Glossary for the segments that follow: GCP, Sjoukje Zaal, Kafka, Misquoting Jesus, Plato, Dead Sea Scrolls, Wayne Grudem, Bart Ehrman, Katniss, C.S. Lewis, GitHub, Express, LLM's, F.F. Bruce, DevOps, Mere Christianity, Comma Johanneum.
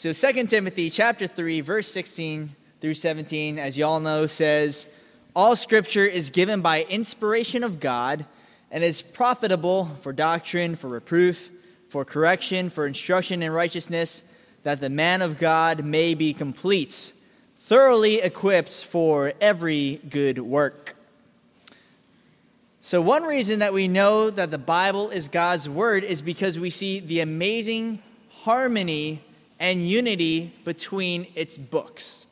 So 2 Timothy chapter 3, verse 16 through 17, as you all know, says, "All scripture is given by inspiration of God and is profitable for doctrine, for reproof, for correction, for instruction in righteousness, that the man of God may be complete, thoroughly equipped for every good work." So one reason that we know that the Bible is God's word is because we see the amazing harmony and unity between its books.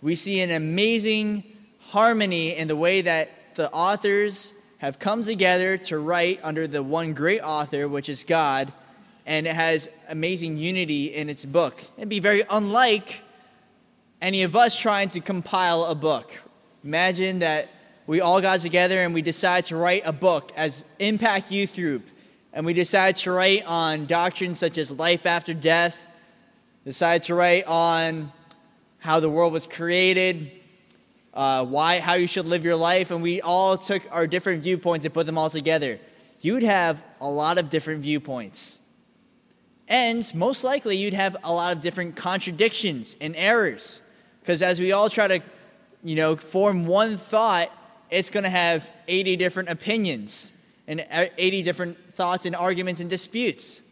We see an amazing harmony in the way that the authors have come together to write under the one great author, which is God, and it has amazing unity in its book. It'd be very unlike any of us trying to compile a book. Imagine that we all got together and we decide to write a book as Impact Youth Group, and we decide to write on doctrines such as life after death, decide to write on how the world was created, how you should live your life, and we all took our different viewpoints and put them all together. You'd have a lot of different viewpoints. And most likely you'd have a lot of different contradictions and errors. Because as we all try to, form one thought, it's going to have 80 different opinions and 80 different thoughts and arguments and disputes.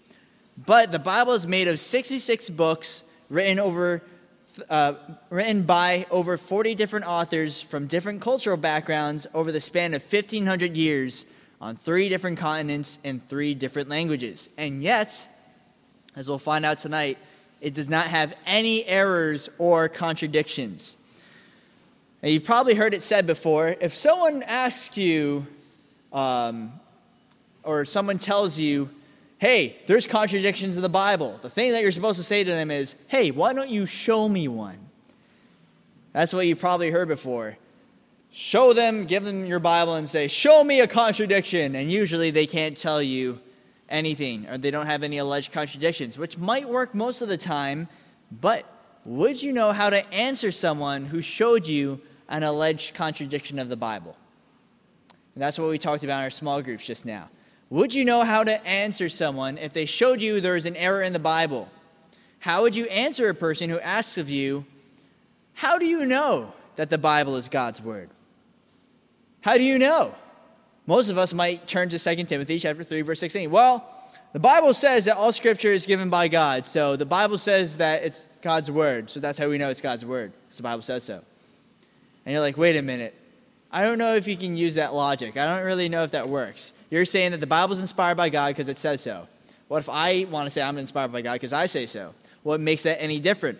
But the Bible is made of 66 books written by over 40 different authors from different cultural backgrounds over the span of 1,500 years on 3 different continents and 3 different languages. And yet, as we'll find out tonight, it does not have any errors or contradictions. Now, you've probably heard it said before, if someone asks you, or someone tells you, hey, there's contradictions in the Bible, the thing that you're supposed to say to them is, hey, why don't you show me one? That's what you probably heard before. Show them, give them your Bible and say, show me a contradiction. And usually they can't tell you anything, or they don't have any alleged contradictions, which might work most of the time. But would you know how to answer someone who showed you an alleged contradiction of the Bible? And that's what we talked about in our small groups just now. Would you know how to answer someone if they showed you there is an error in the Bible? How would you answer a person who asks of you, how do you know that the Bible is God's word? How do you know? Most of us might turn to 2 Timothy chapter 3, verse 16. Well, the Bible says that all scripture is given by God. So the Bible says that it's God's word. So that's how we know it's God's word, because the Bible says so. And you're like, wait a minute. I don't know if you can use that logic. I don't really know if that works. You're saying that the Bible's inspired by God because it says so. What if I want to say I'm inspired by God because I say so? What makes that any different?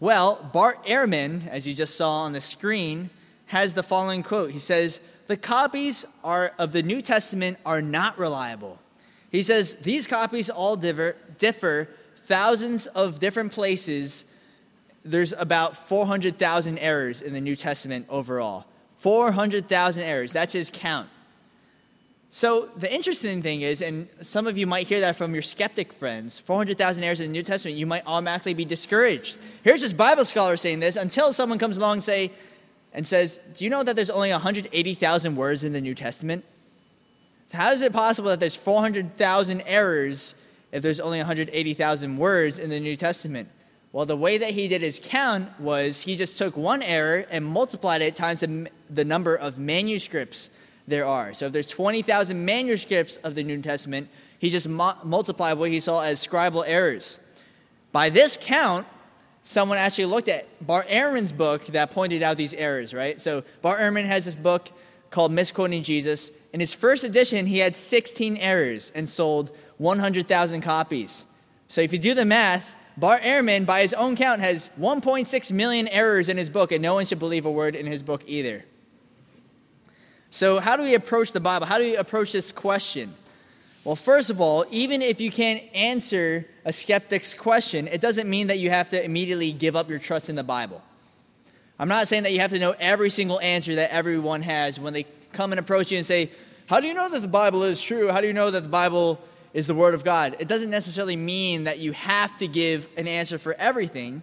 Well, Bart Ehrman, as you just saw on the screen, has the following quote. He says, the copies of the New Testament are not reliable. He says, these copies all differ thousands of different places. There's about 400,000 errors in the New Testament overall. 400,000 errors. That's his count. So the interesting thing is, and some of you might hear that from your skeptic friends, 400,000 errors in the New Testament, you might automatically be discouraged. Here's this Bible scholar saying this until someone comes along and says, do you know that there's only 180,000 words in the New Testament? So how is it possible that there's 400,000 errors if there's only 180,000 words in the New Testament? Well, the way that he did his count was he just took one error and multiplied it times the number of manuscripts there are. So if there's 20,000 manuscripts of the New Testament, he just multiplied what he saw as scribal errors. By this count, someone actually looked at Bart Ehrman's book that pointed out these errors, right? So Bart Ehrman has this book called Misquoting Jesus. In his first edition, he had 16 errors and sold 100,000 copies. So if you do the math, Bart Ehrman, by his own count, has 1.6 million errors in his book, and no one should believe a word in his book either. So how do we approach the Bible? How do we approach this question? Well, first of all, even if you can't answer a skeptic's question, it doesn't mean that you have to immediately give up your trust in the Bible. I'm not saying that you have to know every single answer that everyone has when they come and approach you and say, how do you know that the Bible is true? How do you know that the Bible is the word of God? It doesn't necessarily mean that you have to give an answer for everything,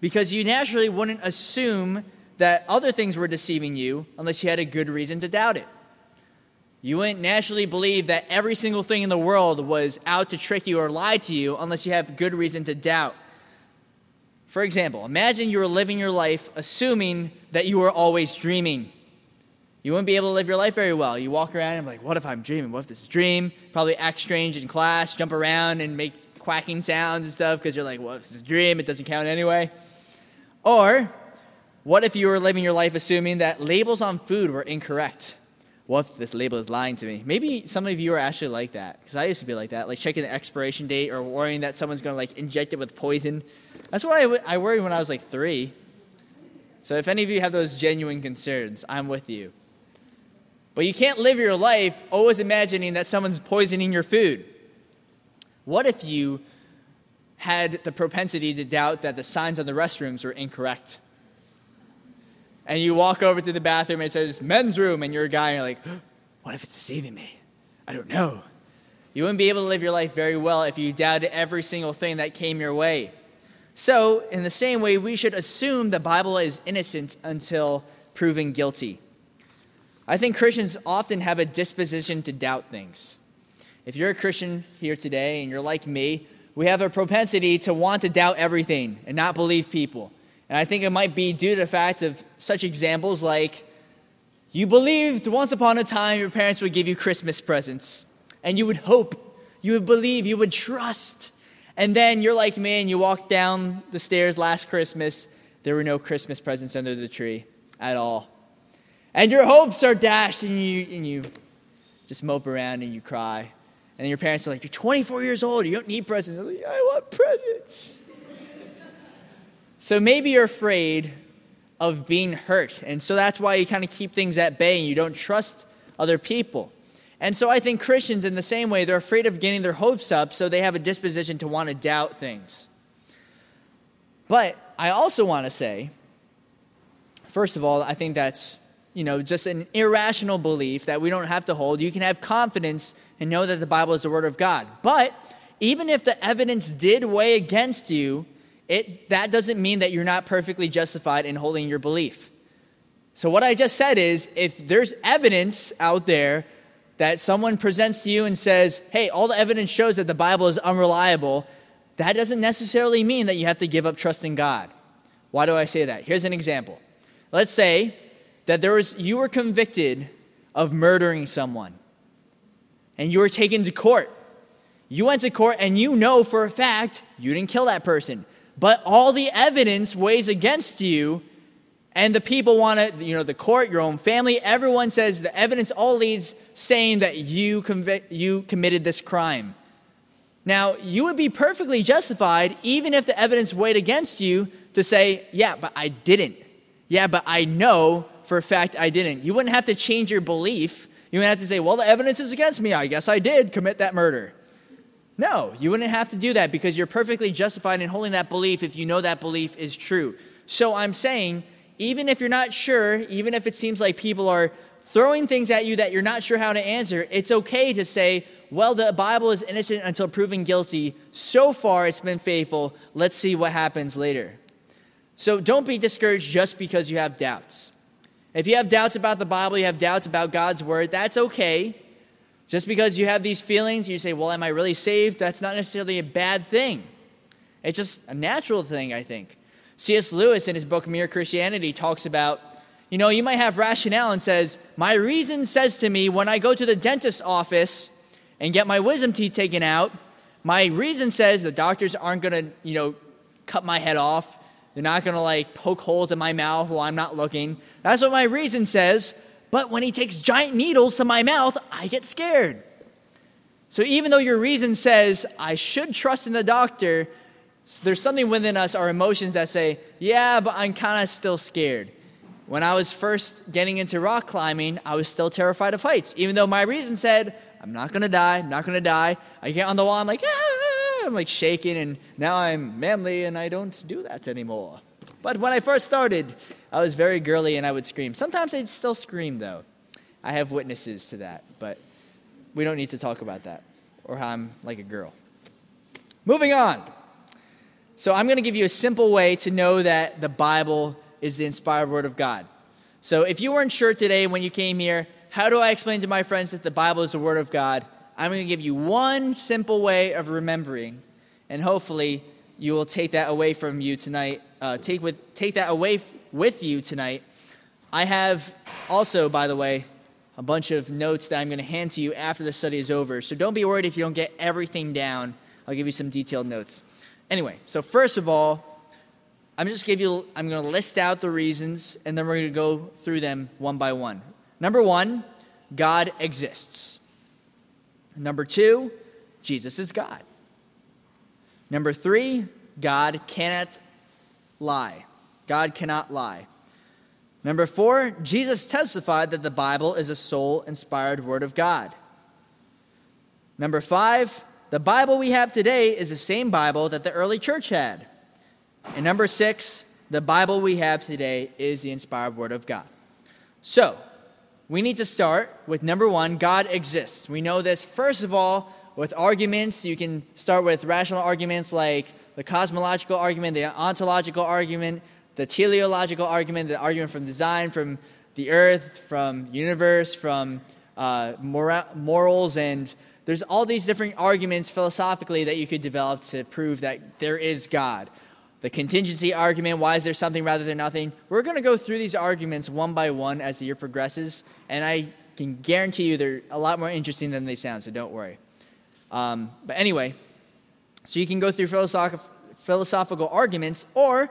because you naturally wouldn't assume that other things were deceiving you unless you had a good reason to doubt it. You wouldn't naturally believe that every single thing in the world was out to trick you or lie to you unless you have good reason to doubt. For example, imagine you were living your life assuming that you were always dreaming. You wouldn't be able to live your life very well. You walk around and be like, what if I'm dreaming? What if this is a dream? Probably act strange in class, jump around and make quacking sounds and stuff because you're like, well, if it's a dream, it doesn't count anyway. Or what if you were living your life assuming that labels on food were incorrect? What if this label is lying to me? Maybe some of you are actually like that, because I used to be like that, like checking the expiration date or worrying that someone's going to like inject it with poison. That's what I worried when I was like 3. So if any of you have those genuine concerns, I'm with you. But you can't live your life always imagining that someone's poisoning your food. What if you had the propensity to doubt that the signs on the restrooms were incorrect? And you walk over to the bathroom and it says, men's room, and you're a guy and you're like, what if it's deceiving me? I don't know. You wouldn't be able to live your life very well if you doubted every single thing that came your way. So, in the same way, we should assume the Bible is innocent until proven guilty. I think Christians often have a disposition to doubt things. If you're a Christian here today and you're like me, we have a propensity to want to doubt everything and not believe people. And I think it might be due to the fact of such examples like, you believed once upon a time your parents would give you Christmas presents, and you would hope, you would believe, you would trust. And then you're like me and you walk down the stairs last Christmas, there were no Christmas presents under the tree at all. And your hopes are dashed and you just mope around and you cry. And your parents are like, you're 24 years old, you don't need presents. I'm like, I want presents. So maybe you're afraid of being hurt. And so that's why you kind of keep things at bay and you don't trust other people. And so I think Christians, in the same way, they're afraid of getting their hopes up, so they have a disposition to want to doubt things. But I also want to say, first of all, I think that's, just an irrational belief that we don't have to hold. You can have confidence and know that the Bible is the Word of God. But even if the evidence did weigh against you, that doesn't mean that you're not perfectly justified in holding your belief. So what I just said is, if there's evidence out there that someone presents to you and says, hey, all the evidence shows that the Bible is unreliable, that doesn't necessarily mean that you have to give up trusting God. Why do I say that? Here's an example. Let's say that you were convicted of murdering someone and you were taken to court. You went to court and you know for a fact you didn't kill that person. But all the evidence weighs against you, and the people want to, the court, your own family, everyone says the evidence all leads saying that you committed this crime. Now, you would be perfectly justified, even if the evidence weighed against you, to say, yeah, but I didn't. Yeah, but I know for a fact I didn't. You wouldn't have to change your belief. You wouldn't have to say, well, the evidence is against me. I guess I did commit that murder. No, you wouldn't have to do that because you're perfectly justified in holding that belief if you know that belief is true. So I'm saying, even if you're not sure, even if it seems like people are throwing things at you that you're not sure how to answer, it's okay to say, well, the Bible is innocent until proven guilty. So far, it's been faithful. Let's see what happens later. So don't be discouraged just because you have doubts. If you have doubts about the Bible, you have doubts about God's word, that's okay. Just because you have these feelings, you say, well, am I really saved? That's not necessarily a bad thing. It's just a natural thing, I think. C.S. Lewis, in his book, Mere Christianity, talks about, you might have rationale and says, my reason says to me when I go to the dentist's office and get my wisdom teeth taken out, my reason says the doctors aren't going to, cut my head off. They're not going to, poke holes in my mouth while I'm not looking. That's what my reason says. But when he takes giant needles to my mouth, I get scared. So even though your reason says, I should trust in the doctor, there's something within us, our emotions, that say, yeah, but I'm kind of still scared. When I was first getting into rock climbing, I was still terrified of heights. Even though my reason said, I'm not going to die, I'm not going to die. I get on the wall, I'm like, ah! I'm shaking, and now I'm manly, and I don't do that anymore. But when I first started, I was very girly and I would scream. Sometimes I'd still scream, though. I have witnesses to that, but we don't need to talk about that or how I'm like a girl. Moving on. So I'm going to give you a simple way to know that the Bible is the inspired word of God. So if you weren't sure today when you came here, how do I explain to my friends that the Bible is the Word of God? I'm going to give you one simple way of remembering, and hopefully you will take that away from you tonight. Take that away with you tonight. I have also, by the way, a bunch of notes that I'm going to hand to you after the study is over. So don't be worried if you don't get everything down. I'll give you some detailed notes. Anyway, so first of all, I'm going to list out the reasons, and then we're going to go through them one by one. Number one, God exists. Number two, Jesus is God. Number three, God cannot lie. God cannot lie. Number four, Jesus testified that the Bible is a soul-inspired word of God. Number five, the Bible we have today is the same Bible that the early church had. And number six, the Bible we have today is the inspired word of God. So, we need to start with number one, God exists. We know this, first of all, with arguments. You can start with rational arguments like the cosmological argument, the ontological argument, the teleological argument, the argument from design, from the earth, from universe, from morals, and there's all these different arguments philosophically that you could develop to prove that there is God. The contingency argument, why is there something rather than nothing? We're going to go through these arguments one by one as the year progresses, and I can guarantee you they're a lot more interesting than they sound, so don't worry. But anyway, so you can go through philosophical arguments, or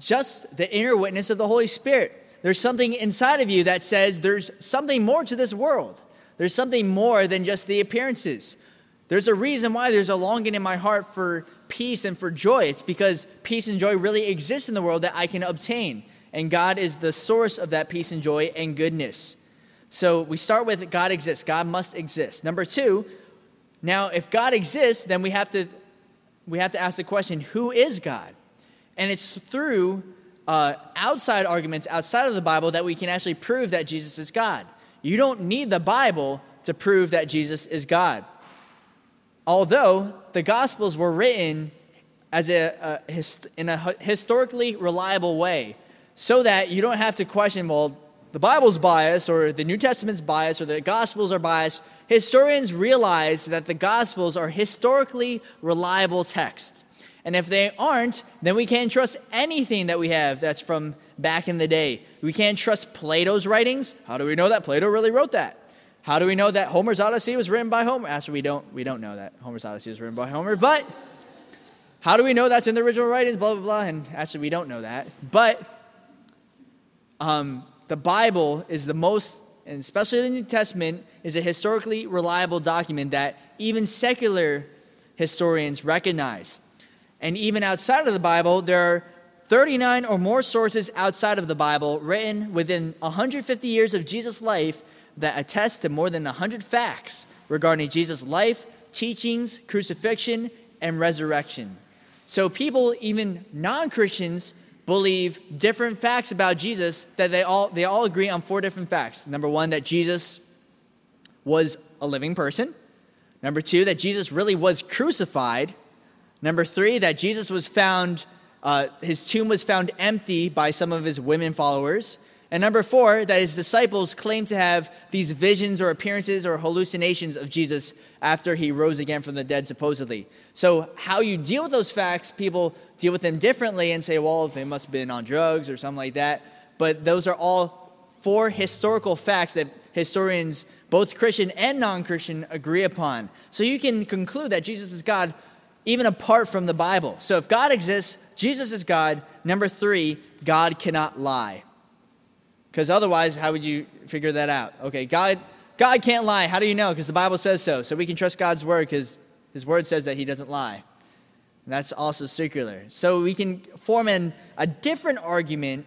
just the inner witness of the Holy Spirit. There's something inside of you that says there's something more to this world. There's something more than just the appearances. There's a reason why there's a longing in my heart for peace and for joy. It's because peace and joy really exist in the world that I can obtain. And God is the source of that peace and joy and goodness. So we start with God exists. God must exist. Number two, now if God exists, then we have to ask the question, who is God? And it's through outside arguments outside of the Bible that we can actually prove that Jesus is God. You don't need the Bible to prove that Jesus is God. Although the Gospels were written as in a historically reliable way, so that you don't have to question, well, the Bible's biased or the New Testament's biased or the Gospels are biased. Historians realize that the Gospels are historically reliable texts. And if they aren't, then we can't trust anything that we have that's from back in the day. We can't trust Plato's writings. How do we know that Plato really wrote that? How do we know that Homer's Odyssey was written by Homer? Actually, we don't know that Homer's Odyssey was written by Homer, but how do we know that's in the original writings, blah, blah, blah, and actually we don't know that. But the Bible is the most, and especially the New Testament, is a historically reliable document that even secular historians recognize. And even outside of the Bible, there are 39 or more sources outside of the Bible written within 150 years of Jesus' life that attest to more than 100 facts regarding Jesus' life, teachings, crucifixion, and resurrection. So people, even non-Christians, believe different facts about Jesus that they all agree on four different facts. Number one, that Jesus was a living person. Number two, that Jesus really was crucified. Number three, that Jesus was found, his tomb was found empty by some of his women followers. And number four, that his disciples claim to have these visions or appearances or hallucinations of Jesus after he rose again from the dead, supposedly. So how you deal with those facts, people deal with them differently and say, well, they must have been on drugs or something like that. But those are all four historical facts that historians, both Christian and non-Christian, agree upon. So you can conclude that Jesus is God even apart from the Bible. So if God exists, Jesus is God. Number three, God cannot lie. Because otherwise, how would you figure that out? Okay, God can't lie. How do you know? Because the Bible says so. So we can trust God's word because his word says that he doesn't lie. And that's also circular. So we can form a different argument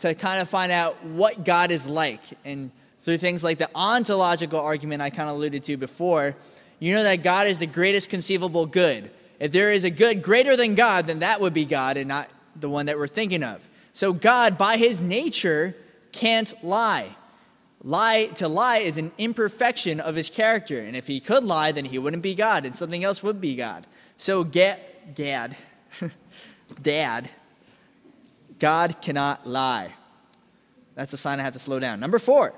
to kind of find out what God is like. And through things like the ontological argument I kind of alluded to before, you know that God is the greatest conceivable good. If there is a good greater than God, then that would be God and not the one that we're thinking of. So God, by his nature, can't lie. To lie is an imperfection of his character. And if he could lie, then he wouldn't be God, and something else would be God. So God cannot lie. That's a sign I have to slow down. Number four,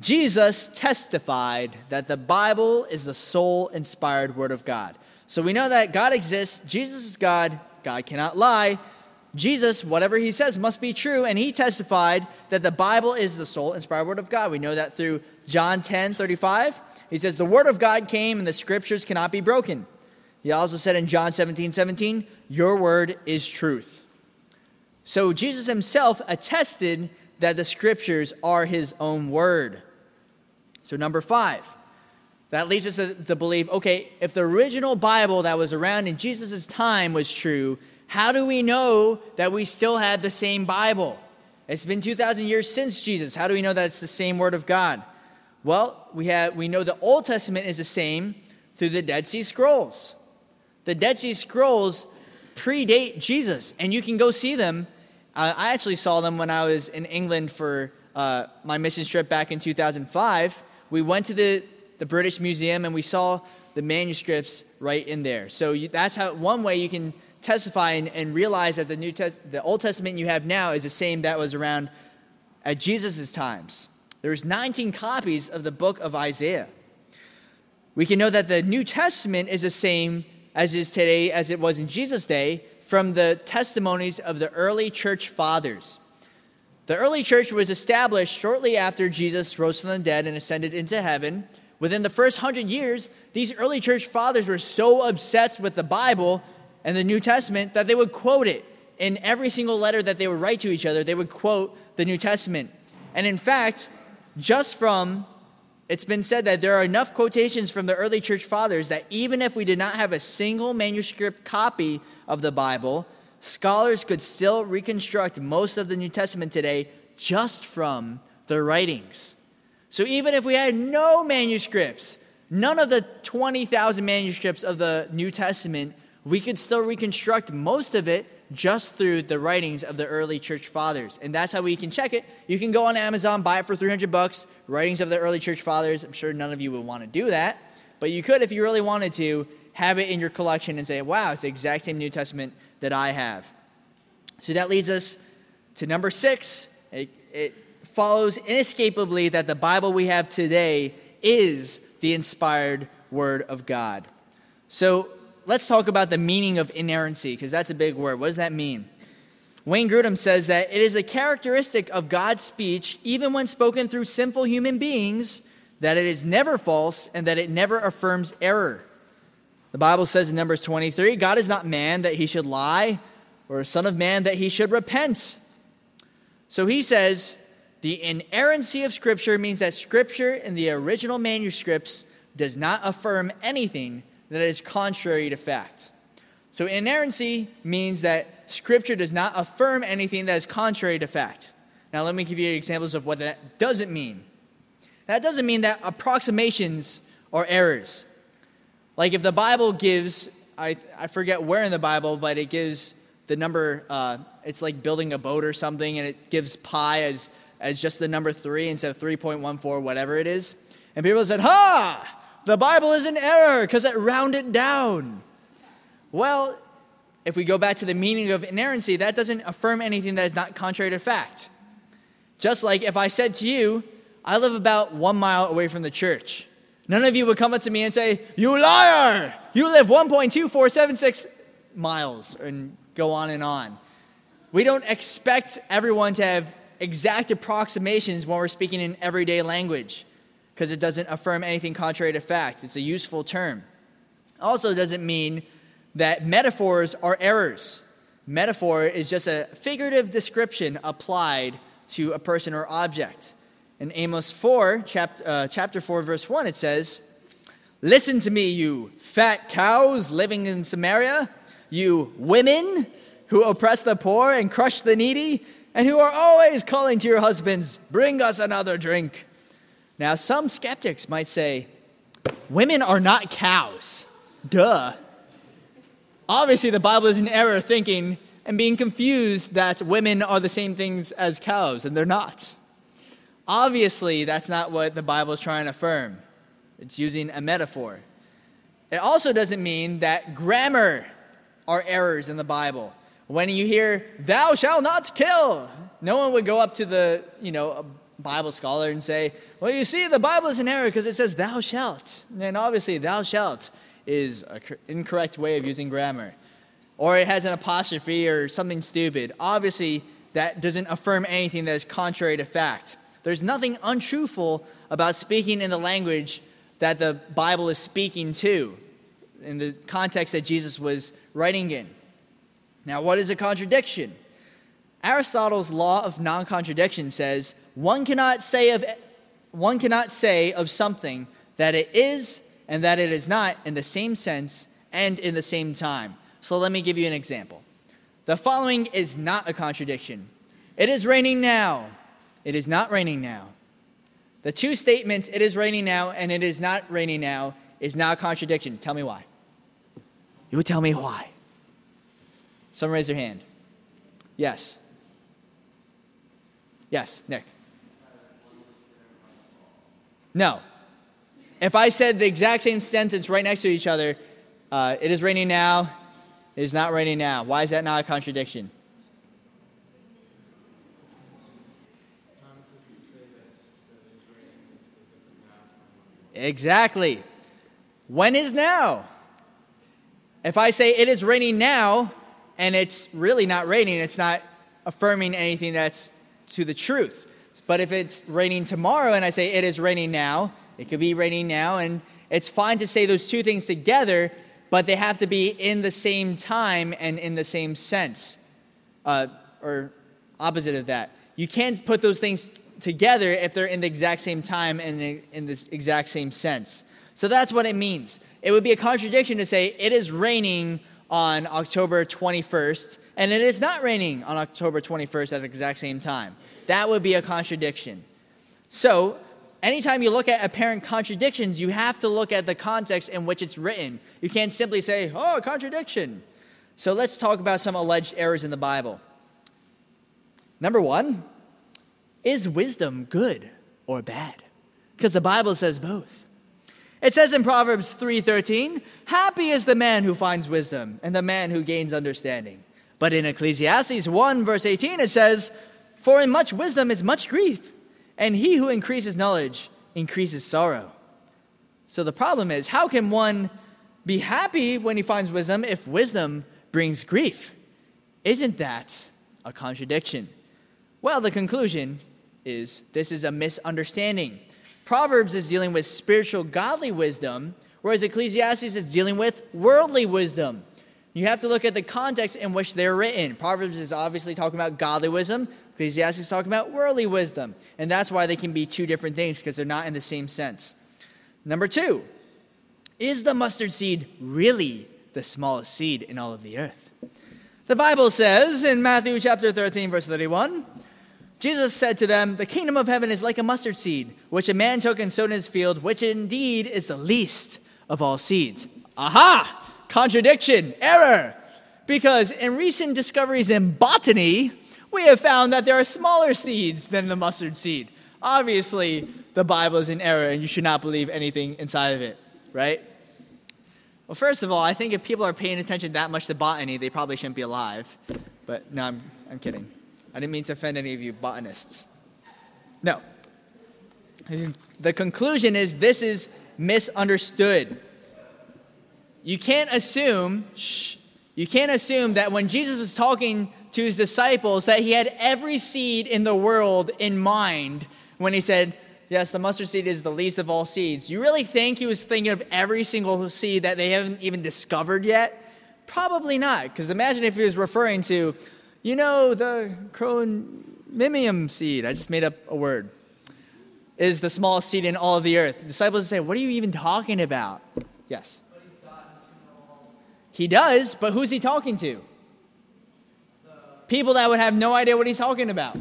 Jesus testified that the Bible is the soul-inspired word of God. So we know that God exists, Jesus is God, God cannot lie. Jesus, whatever he says must be true, and he testified that the Bible is the soul-inspired word of God. We know that through John 10:35. He says, the word of God came, and the scriptures cannot be broken. He also said in John 17:17, your word is truth. So Jesus himself attested that the scriptures are his own word. So number 5, that leads us to the belief, okay, if the original Bible that was around in Jesus' time was true, how do we know that we still have the same Bible? It's been 2,000 years since Jesus. How do we know that it's the same word of God? Well, we know the Old Testament is the same through the Dead Sea Scrolls. The Dead Sea Scrolls predate Jesus, and you can go see them. I actually saw them when I was in England for my mission trip back in 2005. We went to the British Museum, and we saw the manuscripts right in there. So that's how one way you can testify and realize that the Old Testament you have now is the same that was around at Jesus' times. There's 19 copies of the book of Isaiah. We can know that the New Testament is the same as is today as it was in Jesus' day from the testimonies of the early church fathers. The early church was established shortly after Jesus rose from the dead and ascended into heaven. Within the first 100 years, these early church fathers were so obsessed with the Bible and the New Testament that they would quote it. In every single letter that they would write to each other, they would quote the New Testament. And in fact, it's been said that there are enough quotations from the early church fathers that even if we did not have a single manuscript copy of the Bible, scholars could still reconstruct most of the New Testament today just from their writings. So even if we had no manuscripts, none of the 20,000 manuscripts of the New Testament, we could still reconstruct most of it just through the writings of the early church fathers. And that's how we can check it. You can go on Amazon, buy it for $300, writings of the early church fathers. I'm sure none of you would want to do that, but you could, if you really wanted to, have it in your collection and say, wow, it's the exact same New Testament that I have. So that leads us to number 6. It follows inescapably that the Bible we have today is the inspired word of God. So let's talk about the meaning of inerrancy, because that's a big word. What does that mean? Wayne Grudem says that it is a characteristic of God's speech, even when spoken through sinful human beings, that it is never false and that it never affirms error. The Bible says in Numbers 23, God is not man that he should lie, or son of man that he should repent. So he says the inerrancy of Scripture means that Scripture in the original manuscripts does not affirm anything that is contrary to fact. So inerrancy means that Scripture does not affirm anything that is contrary to fact. Now let me give you examples of what that doesn't mean. That doesn't mean that approximations are errors. Like if the Bible gives, I forget where in the Bible, but it gives the number, it's like building a boat or something, and it gives pi as just the number 3 instead of 3.14, whatever it is. And people said, ha! The Bible is an error because it rounded down. Well, if we go back to the meaning of inerrancy, that doesn't affirm anything that is not contrary to fact. Just like if I said to you, I live about 1 mile away from the church. None of you would come up to me and say, you liar! You live 1.2476 miles, and go on and on. We don't expect everyone to have exact approximations when we're speaking in everyday language, because it doesn't affirm anything contrary to fact. It's a useful term. Also doesn't mean that metaphors are errors. Metaphor is just a figurative description applied to a person or object. In Amos 4, chapter 4, verse 1, it says, listen to me, you fat cows living in Samaria, you women who oppress the poor and crush the needy, and who are always calling to your husbands, bring us another drink. Now, some skeptics might say, women are not cows. Duh. Obviously, the Bible is in error thinking and being confused that women are the same things as cows, and they're not. Obviously, that's not what the Bible is trying to affirm. It's using a metaphor. It also doesn't mean that grammar are errors in the Bible. When you hear, thou shalt not kill, no one would go up to the, Bible scholar and say, well, you see, the Bible is in error because it says thou shalt. And obviously, thou shalt is an incorrect way of using grammar. Or it has an apostrophe or something stupid. Obviously, that doesn't affirm anything that is contrary to fact. There's nothing untruthful about speaking in the language that the Bible is speaking to, in the context that Jesus was writing in. Now, what is a contradiction? Aristotle's law of non-contradiction says, one cannot say of something that it is and that it is not in the same sense and in the same time. So let me give you an example. The following is not a contradiction. It is raining now. It is not raining now. The two statements, it is raining now and it is not raining now, is not a contradiction. Tell me why. You tell me why. Some raise their hand. Yes. Yes, Nick. No. If I said the exact same sentence right next to each other, it is raining now, it is not raining now. Why is that not a contradiction? Exactly. When is now? If I say it is raining now, and it's really not raining, it's not affirming anything that's to the truth. But if it's raining tomorrow and I say it is raining now, it could be raining now, and it's fine to say those two things together, but they have to be in the same time and in the same sense, or opposite of that. You can't put those things together if they're in the exact same time and in the exact same sense. So that's what it means. It would be a contradiction to say it is raining on October 21st, and it is not raining on October 21st at the exact same time. That would be a contradiction. So, anytime you look at apparent contradictions, you have to look at the context in which it's written. You can't simply say, oh, a contradiction. So let's talk about some alleged errors in the Bible. Number one, is wisdom good or bad? Because the Bible says both. It says in Proverbs 3:13, happy is the man who finds wisdom and the man who gains understanding. But in Ecclesiastes 1 verse 18, it says, for in much wisdom is much grief, and he who increases knowledge increases sorrow. So the problem is, how can one be happy when he finds wisdom if wisdom brings grief? Isn't that a contradiction? Well, the conclusion is this is a misunderstanding. Proverbs is dealing with spiritual godly wisdom, whereas Ecclesiastes is dealing with worldly wisdom. You have to look at the context in which they're written. Proverbs is obviously talking about godly wisdom. Ecclesiastes is talking about worldly wisdom. And that's why they can be two different things, because they're not in the same sense. Number two, is the mustard seed really the smallest seed in all of the earth? The Bible says in Matthew chapter 13, verse 31, Jesus said to them, the kingdom of heaven is like a mustard seed, which a man took and sowed in his field, which indeed is the least of all seeds. Aha! Contradiction, error. Because in recent discoveries in botany, we have found that there are smaller seeds than the mustard seed. Obviously, the Bible is in error and you should not believe anything inside of it, right? Well, first of all, I think if people are paying attention that much to botany, they probably shouldn't be alive. But no, I'm kidding. I didn't mean to offend any of you botanists. No. The conclusion is this is misunderstood. You can't assume that when Jesus was talking to his disciples that he had every seed in the world in mind when he said, yes, the mustard seed is the least of all seeds. You really think he was thinking of every single seed that they haven't even discovered yet? Probably not, because imagine if he was referring to, you know, the chronomimium seed, I just made up a word, is the smallest seed in all of the earth. The disciples say, what are you even talking about? Yes. But he's gotten to know all. He does, but who's he talking to? People that would have no idea what he's talking about.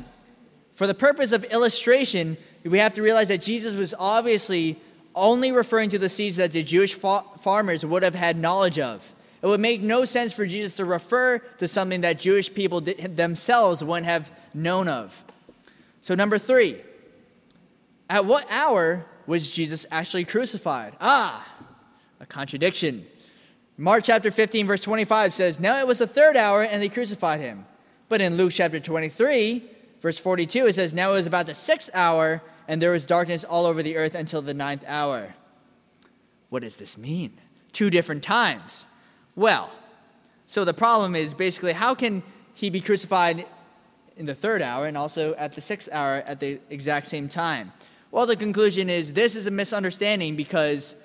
For the purpose of illustration, we have to realize that Jesus was obviously only referring to the seeds that the Jewish farmers would have had knowledge of. It would make no sense for Jesus to refer to something that Jewish people themselves wouldn't have known of. So number three, at what hour was Jesus actually crucified? A contradiction. Mark chapter 15, verse 25 says, now it was the third hour and they crucified him. But in Luke chapter 23, Verse 42, it says, now it was about the sixth hour, and there was darkness all over the earth until the ninth hour. What does this mean? Two different times. Well, so the problem is basically, how can he be crucified in the third hour and also at the sixth hour at the exact same time? Well, the conclusion is this is a misunderstanding because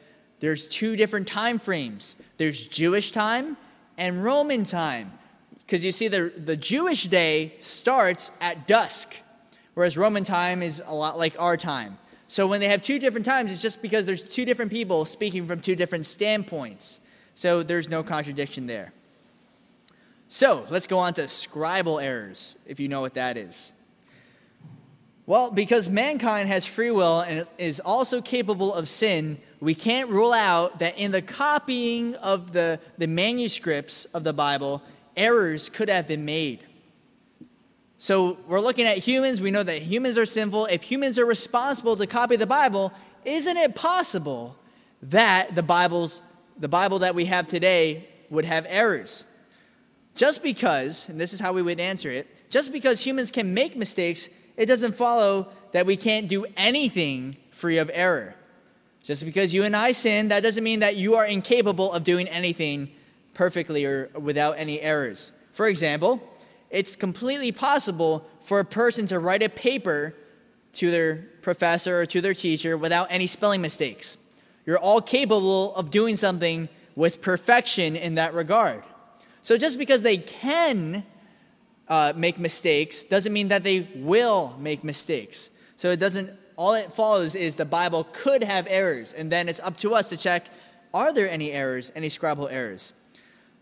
there's two different time frames. There's Jewish time and Roman time. Because you see, the Jewish day starts at dusk, whereas Roman time is a lot like our time. So when they have two different times, it's just because there's two different people speaking from two different standpoints. So there's no contradiction there. So let's go on to scribal errors, if you know what that is. Well, because mankind has free will and is also capable of sin, we can't rule out that in the copying of the manuscripts of the Bible, errors could have been made. So we're looking at humans. We know that humans are sinful. If humans are responsible to copy the Bible, isn't it possible that the Bible that we have today would have errors? Just because, and this is how we would answer it, just because humans can make mistakes, it doesn't follow that we can't do anything free of error. Just because you and I sin, that doesn't mean that you are incapable of doing anything perfectly or without any errors. For example, it's completely possible for a person to write a paper to their professor or to their teacher without any spelling mistakes. You're all capable of doing something with perfection in that regard. So just because they can make mistakes doesn't mean that they will make mistakes. So it doesn't. All it follows is the Bible could have errors, and then it's up to us to check, are there any errors, any scribal errors?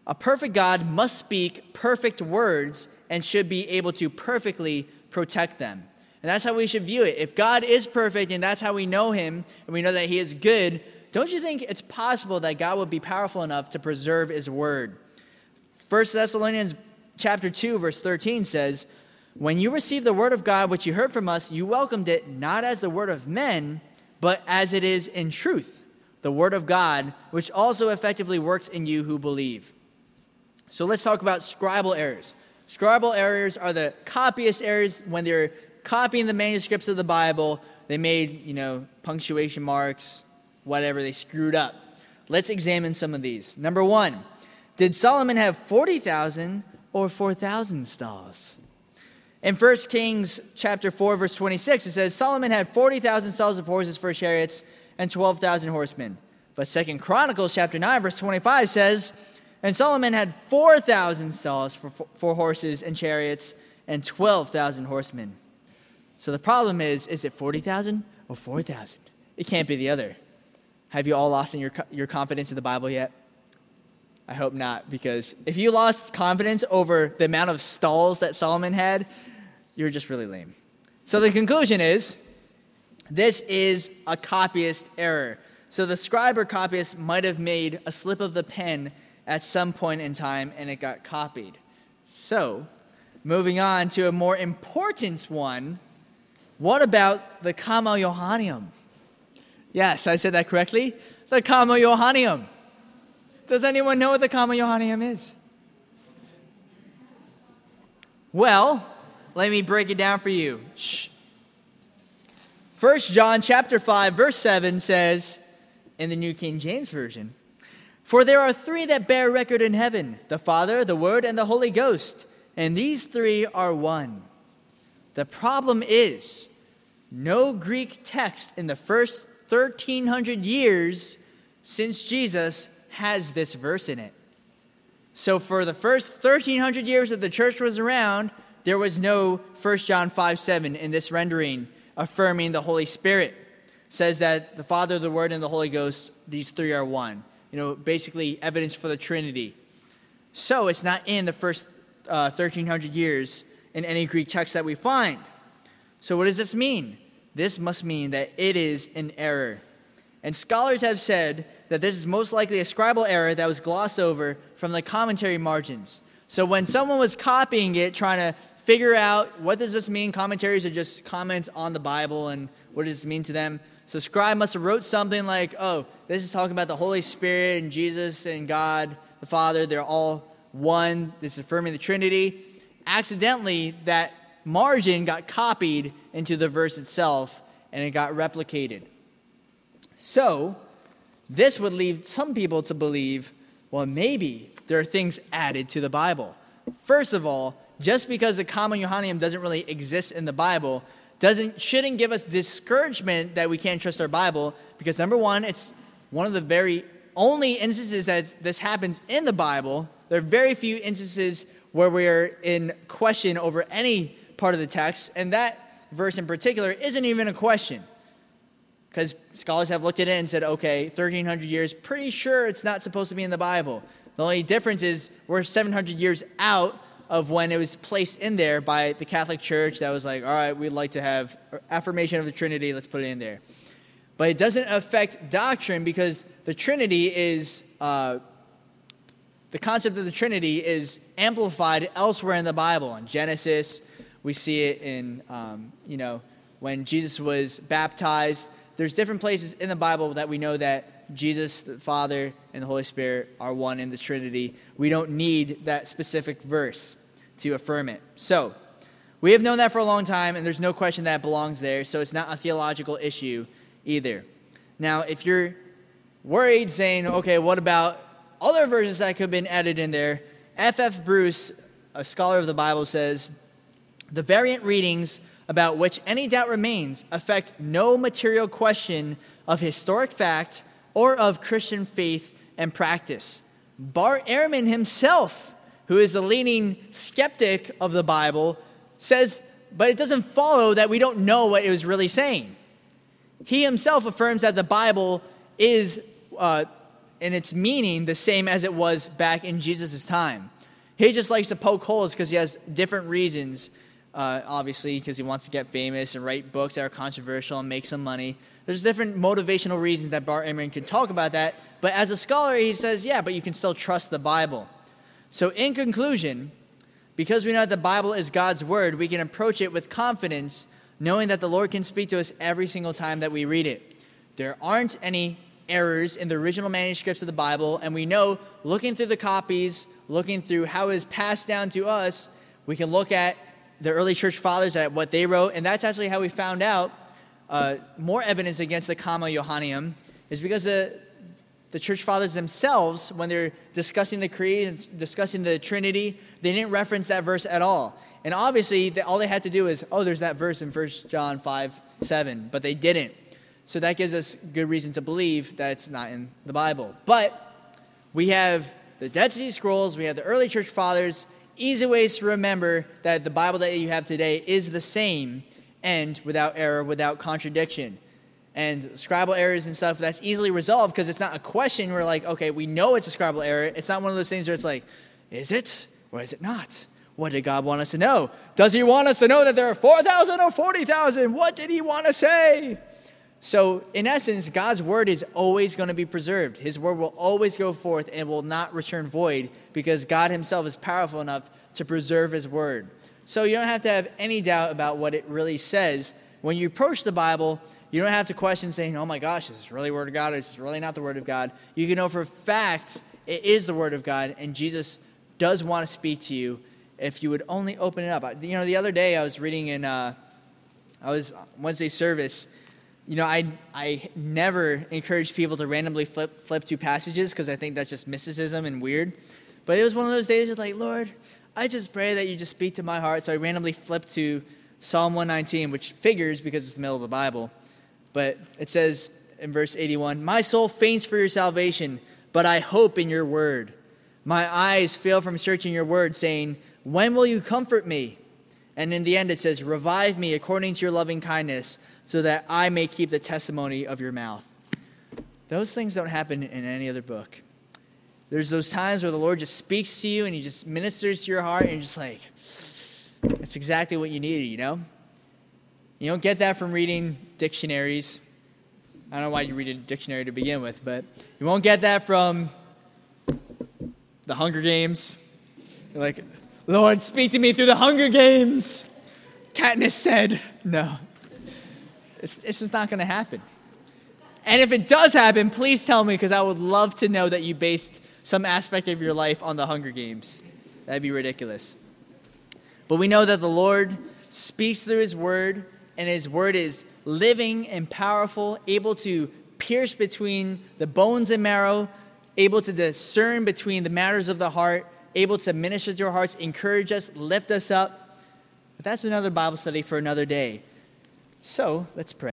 A perfect God must speak perfect words and should be able to perfectly protect them. And that's how we should view it. If God is perfect and that's how we know him and we know that he is good, don't you think it's possible that God would be powerful enough to preserve his word? 1 Thessalonians chapter 2, verse 13 says, when you received the word of God, which you heard from us, you welcomed it not as the word of men, but as it is in truth, the word of God, which also effectively works in you who believe. So let's talk about scribal errors. Scribal errors are the copyist errors when they're copying the manuscripts of the Bible. They made, punctuation marks, whatever, they screwed up. Let's examine some of these. Number one, did Solomon have 40,000 or 4,000 stalls? In 1 Kings chapter 4, verse 26, it says, Solomon had 40,000 stalls of horses for chariots and 12,000 horsemen. But 2 Chronicles chapter 9, verse 25 says, and Solomon had 4,000 stalls for horses and chariots and 12,000 horsemen. So the problem is it 40,000 or 4,000? It can't be the other. Have you all lost in your confidence in the Bible yet? I hope not, because if you lost confidence over the amount of stalls that Solomon had, you're just really lame. So the conclusion is, this is a copyist error. So the scribe or copyist might have made a slip of the pen at some point in time, and it got copied. So, moving on to a more important one, what about the Comma Johanneum? Yes, I said that correctly. The Comma Johanneum. Does anyone know what the Comma Johanneum is? Well, let me break it down for you. 1 John chapter 5, verse 7 says, in the New King James Version, for there are three that bear record in heaven, the Father, the Word, and the Holy Ghost, and these three are one. The problem is, no Greek text in the first 1,300 years since Jesus has this verse in it. So for the first 1,300 years that the church was around, there was no 1 John 5:7 in this rendering affirming the Holy Spirit. It says that the Father, the Word, and the Holy Ghost, these three are one. Basically evidence for the Trinity. So it's not in the first 1,300 years in any Greek text that we find. So what does this mean? This must mean that it is an error. And scholars have said that this is most likely a scribal error that was glossed over from the commentary margins. So when someone was copying it, trying to figure out what does this mean, commentaries are just comments on the Bible and what does this mean to them. So scribe must have wrote something like, oh, this is talking about the Holy Spirit and Jesus and God, the Father. They're all one. This is affirming the Trinity. Accidentally, that margin got copied into the verse itself, and it got replicated. So, this would lead some people to believe, well, maybe there are things added to the Bible. First of all, just because the Comma Johanneum doesn't really exist in the Bible shouldn't give us discouragement that we can't trust our Bible, because number one, it's one of the very only instances that this happens in the Bible. There are very few instances where we're in question over any part of the text, and that verse in particular isn't even a question, because scholars have looked at it and said, okay, 1,300 years, pretty sure it's not supposed to be in the Bible. The only difference is we're 700 years out of when it was placed in there by the Catholic Church that was like, all right, we'd like to have affirmation of the Trinity, let's put it in there. But it doesn't affect doctrine, because the Trinity is, the concept of the Trinity is amplified elsewhere in the Bible. In Genesis, we see it in, when Jesus was baptized. There's different places in the Bible that we know that Jesus, the Father, and the Holy Spirit are one in the Trinity. We don't need that specific verse to affirm it. So, we have known that for a long time, and there's no question that it belongs there, so it's not a theological issue either. Now, if you're worried, saying, okay, what about other verses that could have been added in there? F.F. Bruce, a scholar of the Bible, says, the variant readings about which any doubt remains affect no material question of historic fact or of Christian faith and practice. Bart Ehrman himself, who is the leading skeptic of the Bible, says, but it doesn't follow that we don't know what it was really saying. He himself affirms that the Bible is, in its meaning, the same as it was back in Jesus' time. He just likes to poke holes because he has different reasons, obviously, because he wants to get famous and write books that are controversial and make some money. There's different motivational reasons that Bart Ehrman could talk about that. But as a scholar, he says, yeah, but you can still trust the Bible. So in conclusion, because we know that the Bible is God's word, we can approach it with confidence, knowing that the Lord can speak to us every single time that we read it. There aren't any errors in the original manuscripts of the Bible, and we know, looking through the copies, looking through how it is passed down to us, we can look at the early church fathers, at what they wrote, and that's actually how we found out more evidence against the Comma Johanneum is because the church fathers themselves, when they're discussing the creed and discussing the Trinity, they didn't reference that verse at all. And obviously, all they had to do is, there's that verse in 1 John 5:7, but they didn't. So that gives us good reason to believe that it's not in the Bible. But we have the Dead Sea Scrolls, we have the early church fathers, easy ways to remember that the Bible that you have today is the same, and without error, without contradiction. And scribal errors and stuff, that's easily resolved because it's not a question where, like, okay, we know it's a scribal error. It's not one of those things where it's like, is it or is it not? What did God want us to know? Does he want us to know that there are 4,000 or 40,000? What did he want to say? So, in essence, God's word is always going to be preserved. His word will always go forth and will not return void, because God himself is powerful enough to preserve his word. So you don't have to have any doubt about what it really says. When you approach the Bible, you don't have to question saying, oh my gosh, is this really the word of God or is this really not the word of God? You can know for a fact it is the word of God, and Jesus does want to speak to you if you would only open it up. You know, the other day I was reading in, I was Wednesday service. You know, I never encourage people to randomly flip two passages because I think that's just mysticism and weird. But it was one of those days where like, Lord, I just pray that you just speak to my heart. So I randomly flipped to Psalm 119, which figures because it's the middle of the Bible. But it says in verse 81, my soul faints for your salvation, but I hope in your word. My eyes fail from searching your word, saying, when will you comfort me? And in the end it says, revive me according to your loving kindness, so that I may keep the testimony of your mouth. Those things don't happen in any other book. There's those times where the Lord just speaks to you and he just ministers to your heart and you're just like, that's exactly what you needed, you know? You don't get that from reading dictionaries. I don't know why you read a dictionary to begin with, but you won't get that from the Hunger Games. You're like, Lord, speak to me through the Hunger Games. Katniss said, no. It's just not going to happen. And if it does happen, please tell me, because I would love to know that you based some aspect of your life on the Hunger Games. That'd be ridiculous. But we know that the Lord speaks through his word, and his word is living and powerful, able to pierce between the bones and marrow, able to discern between the matters of the heart, able to minister to our hearts, encourage us, lift us up. But that's another Bible study for another day. So let's pray.